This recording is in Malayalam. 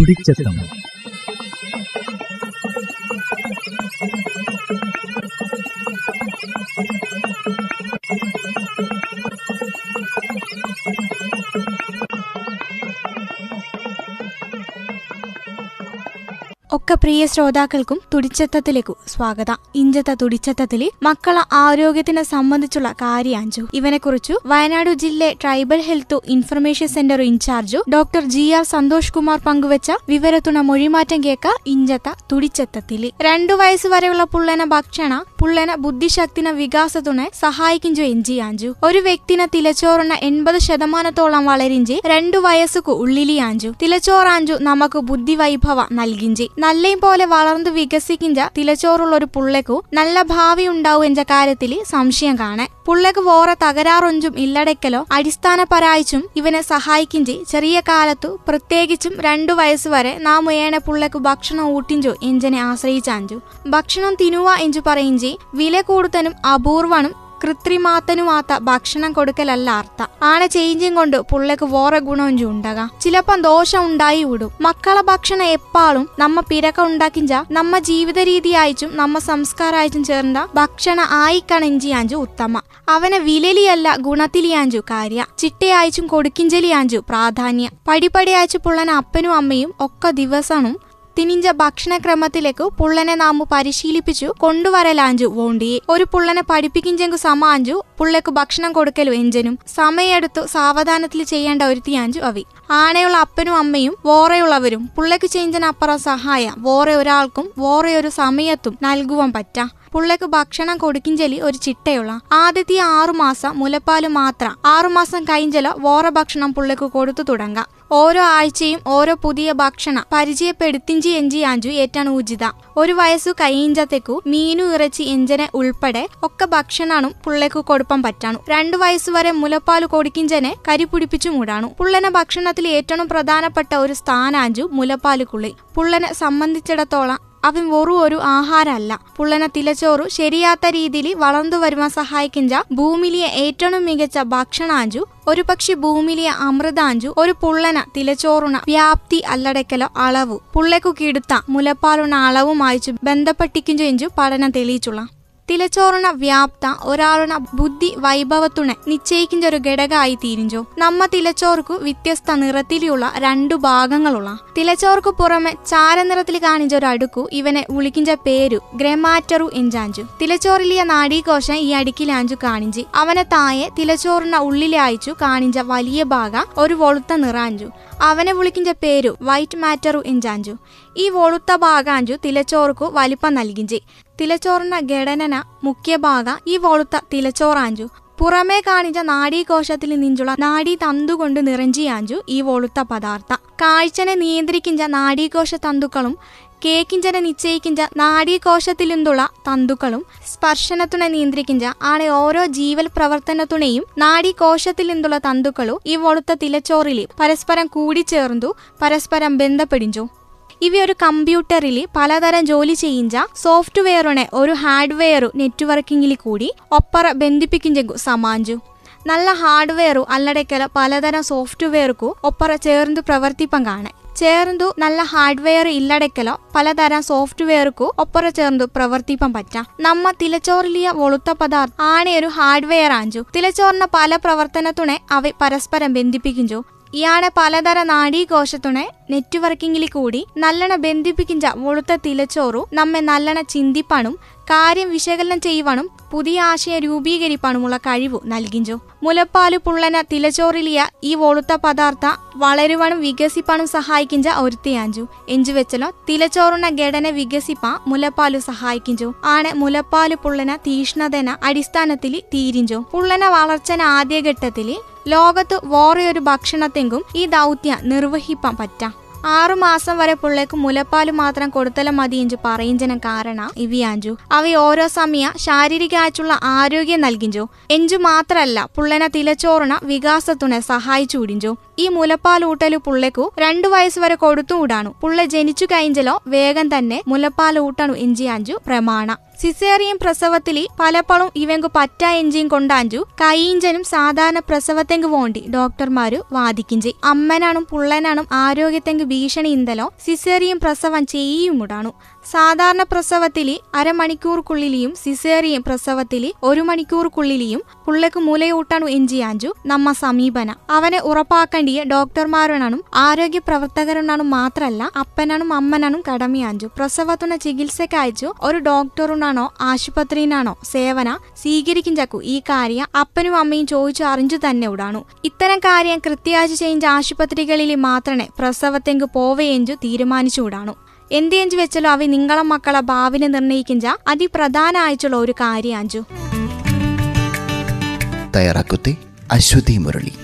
തുടിച്ചെത്തും. ഒക്കെ പ്രിയ ശ്രോതാക്കൾക്കും തുടിച്ചത്തത്തിലേക്കു സ്വാഗതം. ഇഞ്ചത്ത തുടിച്ചത്തത്തിലെ മക്കളെ ആരോഗ്യത്തിനെ സംബന്ധിച്ചുള്ള കാര്യാഞ്ചു. ഇവനെക്കുറിച്ചു വയനാട് ജില്ലയിലെ tribal health information centre ഇൻചാർജു doctor GR Santhosh Kumar പങ്കുവച്ച വിവരത്തുണ മൊഴിമാറ്റം കേൾക്ക ഇഞ്ചത്ത തുടിച്ചത്തത്തിലെ. 2 വയസ്സ് വരെയുള്ള പുള്ളനെ ഭക്ഷണ പുള്ളനെ ബുദ്ധിശക്തിനെ വികാസത്തുണെ സഹായിക്കും എഞ്ചിയാഞ്ചു. ഒരു വ്യക്തിനെ തിലച്ചോറിന് 80% വളരിഞ്ചി 2 വയസ്സുക്കു ഉള്ളിലിയാഞ്ചു. തിലച്ചോറാഞ്ചു നമുക്ക് ബുദ്ധിവൈഭവ നൽകിഞ്ചി. നല്ലേ പോലെ വളർന്നു വികസിക്കിഞ്ച തിലച്ചോറുള്ളൊരു പുള്ളക്കു നല്ല ഭാവി ഉണ്ടാവും എന്ന കാര്യത്തിൽ സംശയം കാണെ. പുള്ളക്ക് വേറെ തകരാറൊഞ്ചും ഇല്ലടയ്ക്കലോ അടിസ്ഥാനപരായിച്ചും ഇവനെ സഹായിക്കിഞ്ചി. ചെറിയ കാലത്തു പ്രത്യേകിച്ചും 2 വയസ്സുവരെ നാം ഏണ പുള്ളക്കു ഭക്ഷണം ഊട്ടിഞ്ചു എഞ്ചനെ ആശ്രയിച്ചാഞ്ചു. ഭക്ഷണം തിനുവ എഞ്ചു പറയിഞ്ചി. വില കൂടുതനും അപൂർവണും കൃത്രിമാത്തനുമാത്ത ഭക്ഷണം കൊടുക്കലല്ല അർത്ഥ. ആന ചേഞ്ചും കൊണ്ട് പുള്ളക്ക് വേറെ ഗുണമൊഞ്ചു ഉണ്ടാകാം. ചിലപ്പം ദോശ ഉണ്ടായി വിടും. മക്കളെ ഭക്ഷണം എപ്പാളും നമ്മ പിരക്ക ഉണ്ടാക്കിഞ്ച നമ്മ ജീവിത രീതി അയച്ചും നമ്മ സംസ്കാരയച്ചും ചേർന്ന ഭക്ഷണ ആയിക്കണഞ്ചിയാഞ്ചു ഉത്തമ. അവനെ വിലലിയല്ല ഗുണത്തിലിയാഞ്ചു കാര്യ. ചിട്ടയായച്ചും കൊടുക്കിഞ്ചലിയാഞ്ചു പ്രാധാന്യം. പടിപടി അയച്ചു പുള്ളനെ അപ്പനും അമ്മയും ഒക്കെ ദിവസവും തിനിഞ്ച ഭക്ഷണക്രമത്തിലേക്കു പുള്ളനെ നാമു പരിശീലിപ്പിച്ചു കൊണ്ടുവരലാഞ്ചു വോണ്ടിയെ. ഒരു പുള്ളനെ പഠിപ്പിക്കിഞ്ചെങ്കു സമാഞ്ചു പുള്ളക്കു ഭക്ഷണം കൊടുക്കലു എഞ്ചനും. സമയെടുത്തു സാവധാനത്തിൽ ചെയ്യേണ്ട ഒരുത്തിയാഞ്ചു അവി. ആനയുള്ള അപ്പനും അമ്മയും വോറയുള്ളവരും പുള്ളക്ക് ചെയ്ഞ്ചനപ്പുറം സഹായം വോറെ ഒരാൾക്കും വോറയൊരു സമയത്തും നൽകുവാൻ പറ്റാം. പുള്ളക്ക് ഭക്ഷണം കൊടുക്കിഞ്ചലി ഒരു ചിട്ടയുള്ള. ആദ്യത്തെ 6 മാസം മുലപ്പാല് മാത്രം. 6 മാസം കഴിഞ്ഞലോ വേറെ ഭക്ഷണം പുള്ളക്ക് കൊടുത്തു തുടങ്ങാം. ഓരോ ആഴ്ചയും ഓരോ പുതിയ ഭക്ഷണം പരിചയപ്പെടുത്തിഞ്ചി എഞ്ചിയാഞ്ചു ഏറ്റാണ് ഉചിത. 1 വയസ്സു കൈയിഞ്ചത്തേക്കു മീനു ഇറച്ചി എഞ്ചനെ ഉൾപ്പെടെ ഒക്കെ ഭക്ഷണാണു പുള്ളക്കു കൊടുപ്പം പറ്റാണു. 2 വയസ്സുവരെ മുലപ്പാല് കൊടുക്കിഞ്ചനെ കരി പിടിപ്പിച്ചു മൂടാണു. പുള്ളനെ ഭക്ഷണത്തിൽ ഏറ്റവും പ്രധാനപ്പെട്ട ഒരു സ്ഥാനാഞ്ചു മുലപ്പാല് കുളി. പുള്ളനെ സംബന്ധിച്ചിടത്തോളം അവൻ വെറും ഒരു ആഹാരമല്ല. പുള്ളനെ തിലച്ചോറു ശരിയാത്ത രീതിയിൽ വളർന്നു വരുവാൻ സഹായിക്കിഞ്ച ഭൂമിയിലെ ഏറ്റവും മികച്ച ഭക്ഷണാഞ്ചു. ഒരു പക്ഷി ഭൂമിയിലെ അമൃതാഞ്ചു ഒരു പുള്ളനെ തിലച്ചോറുണ വ്യാപ്തി അല്ലടയ്ക്കലോ അളവു പുള്ളക്കു കിടുത്ത മുലപ്പാലുണ അളവുമായിച്ചു ബന്ധപ്പെട്ടിക്കിഞ്ചു എഞ്ചു പഠനം തെളിയിച്ചുള്ള. തിലച്ചോറുണ വ്യാപ്ത ഒരാളുണ ബുദ്ധി വൈഭവത്തുണെ നിശ്ചയിക്കിഞ്ച ഒരു ഘടകമായി തീരിഞ്ചു. നമ്മ തിലച്ചോർക്കു വ്യത്യസ്ത നിറത്തിലുള്ള 2 ഭാഗങ്ങളുള്ള. തിലച്ചോർക്കു പുറമെ ചാരനിറത്തിൽ കാണിച്ച ഒരു അടുക്കു ഇവനെ ഉളിക്കിഞ്ച പേരു ഗ്രമാറ്ററു എഞ്ചാഞ്ചു. തിലച്ചോറിലിയ നാഡീകോശം ഈ അടുക്കിലാഞ്ചു കാണിഞ്ചി. അവനെ തായെ തിലച്ചോറിന ഉള്ളിലെ അയച്ചു കാണിച്ച വലിയ ഭാഗ ഒരു വൊളുത്ത നിറാഞ്ചു. അവനെ വിളിക്കിഞ്ച പേരു വൈറ്റ് മാറ്ററു എഞ്ചാഞ്ചു. ഈ വൊളുത്ത ഭാഗാഞ്ചു തിലച്ചോർക്കു വലിപ്പം നൽകിഞ്ചി. തിലച്ചോറിന ഘടന മുഖ്യ ഭാഗ ഈ വോളുത്ത തിലച്ചോറാഞ്ചു. പുറമേ കാണിച്ച നാഡീകോശത്തിൽ നിഞ്ചുള്ള നാഡീ തന്തുകൊണ്ട് നിറഞ്ചിയാഞ്ചു ഈ വോളുത്ത പദാർത്ഥ. കാഴ്ചനെ നിയന്ത്രിക്കിഞ്ച നാഡീകോശ തന്തുക്കളും കേക്കിഞ്ചനെ നിശ്ചയിക്കിഞ്ച നാഡീകോശത്തിൽ നിന്നുള്ള തന്തുക്കളും സ്പർശനത്തുണെ നിയന്ത്രിക്കിഞ്ച ആണ് ഓരോ ജീവൽ പ്രവർത്തനത്തുണയും നാഡീകോശത്തിൽ നിന്നുള്ള തന്തുക്കളും ഈ വോളുത്ത തിലച്ചോറിൽ പരസ്പരം കൂടിച്ചേർന്നു പരസ്പരം ബന്ധപ്പെടിഞ്ചു. ഇവയൊരു കമ്പ്യൂട്ടറിൽ പലതരം ജോലി ചെയ്യിഞ്ച സോഫ്റ്റ്വെയറിനെ ഒരു ഹാർഡ്വെയറു നെറ്റ്വർക്കിങ്ങിൽ കൂടി ഒപ്പറ ബന്ധിപ്പിക്കിഞ്ചു സമാഞ്ചു. നല്ല ഹാർഡ്വെയറു അല്ലടയ്ക്കല പലതരം സോഫ്റ്റ്വെയർക്കു ഒപ്പറ ചേർന്നു പ്രവർത്തിപ്പം കാണെ. ചേർന്നു നല്ല ഹാർഡ്വെയർ ഇല്ലടയ്ക്കലോ പലതരം സോഫ്റ്റ്വെയർക്കു ഒപ്പറ ചേർന്നു പ്രവർത്തിപ്പം പറ്റാം. നമ്മ തിലച്ചോറിലിയ വൊളുത്ത പദാർത്ഥം ആണെയൊരു ഹാർഡ്വെയർ ആഞ്ചു. തിലച്ചോറിന് പല പ്രവർത്തനത്തുണെ അവ പരസ്പരം ബന്ധിപ്പിക്കിഞ്ചു. ഇയാളെ പലതരം നാഡീകോശത്തുണെ നെറ്റ്വർക്കിങ്ങിൽ കൂടി നല്ലണ ബന്ധിപ്പിക്കിഞ്ച വൊളുത്ത തിലച്ചോറു നമ്മെ നല്ലണ ചിന്തിപ്പണും കാര്യം വിശകലനം ചെയ്യുവാനും പുതിയ ആശയം രൂപീകരിപ്പാനുമുള്ള കഴിവു നൽകിഞ്ചു. മുലപ്പാലു പുള്ളന തിലച്ചോറിലിയ ഈ വൊളുത്ത പദാർത്ഥ വളരുവാനും വികസിപ്പാനും സഹായിക്കിഞ്ച ഒരുത്തിയാഞ്ചു. എഞ്ചു വെച്ചലോ തിലച്ചോറുണ ഘടന വികസിപ്പാൻ മുലപ്പാലു സഹായിക്കിഞ്ചു. ആണ് മുലപ്പാലു പുള്ളന തീഷ്ണതന അടിസ്ഥാനത്തിൽ തീരിഞ്ചു. പുള്ളന വളർച്ചന ആദ്യഘട്ടത്തിൽ ലോകത്ത് വേറെയൊരു ഭക്ഷണത്തെങ്കും ഈ ദൗത്യം നിർവഹിപ്പാൻ പറ്റാം. 6 മാസം വരെ പുള്ളേക്ക് മുലപ്പാല് മാത്രം കൊടുത്തല മതി എഞ്ചു പറയിഞ്ചന കാരണം ഇവിയാഞ്ചു. അവ ഓരോ സമയ ശാരീരികമായിട്ടുള്ള ആരോഗ്യം നൽകിഞ്ചു. എഞ്ചു മാത്രല്ല പുള്ളനെ തിലച്ചോറിന വികാസത്തുണെ സഹായിച്ചു വിടിഞ്ചു. ഈ മുലപ്പാലൂട്ടലു പുള്ളേക്കു 2 വയസ്സുവരെ കൊടുത്തു വിടാണു. പുള്ള ജനിച്ചു കഴിഞ്ഞലോ വേഗം തന്നെ മുലപ്പാലൂട്ടണു എഞ്ചിയാഞ്ചു പ്രമാണ. സിസേറിയൻ പ്രസവത്തിൽ പലപ്പോഴും ഇവങ്കു പറ്റ എഞ്ചിയും കൊണ്ടാഞ്ചു കൈയിഞ്ചനും സാധാരണ പ്രസവത്തെങ്ക് വേണ്ടി ഡോക്ടർമാരു വാദിക്കിഞ്ചി. അമ്മനാണും പുള്ളനാണും ആരോഗ്യത്തെങ്ക് ഭീഷണി ഇന്തലോ സിസേറിയൻ പ്രസവം ചെയ്യുമുടാണു. സാധാരണ പ്രസവത്തിൽ അരമണിക്കൂർക്കുള്ളിലെയും സിസേറിയൻ പ്രസവത്തിൽ ഒരു മണിക്കൂർക്കുള്ളിലെയും പുള്ളക്ക് മൂലയൂട്ടാണു എഞ്ചിയാഞ്ചു നമ്മ സമീപന. അവനെ ഉറപ്പാക്കേണ്ടിയ ഡോക്ടർമാരാണും ആരോഗ്യ പ്രവർത്തകരുണാണു മാത്രല്ല അപ്പനാണും അമ്മനാണും കടമയാഞ്ചു. പ്രസവത്തുന്ന ചികിത്സക്കയച്ചു ഒരു ഡോക്ടറിനാണോ ആശുപത്രിനാണോ സേവന സ്വീകരിക്കും ഈ കാര്യം അപ്പനും അമ്മയും ചോദിച്ചു അറിഞ്ഞു തന്നെ ഉടാണു. ഇത്തരം കാര്യം കൃത്യാഴ്ച ചെയ്യുന്ന ആശുപത്രികളിൽ മാത്രമേ പ്രസവത്തെങ്ക് പോവേഞ്ചു തീരുമാനിച്ചു വിടാണു. എന്തെഞ്ചു വെച്ചാലോ അവ നിങ്ങളെ മക്കളെ ഭാവിനെ നിർണയിക്കുന്ന അതിപ്രധാന ആയിട്ടുള്ള ഒരു കാര്യാഞ്ചു. തയ്യാറാക്കത്തെ അശ്വതി മുരളി.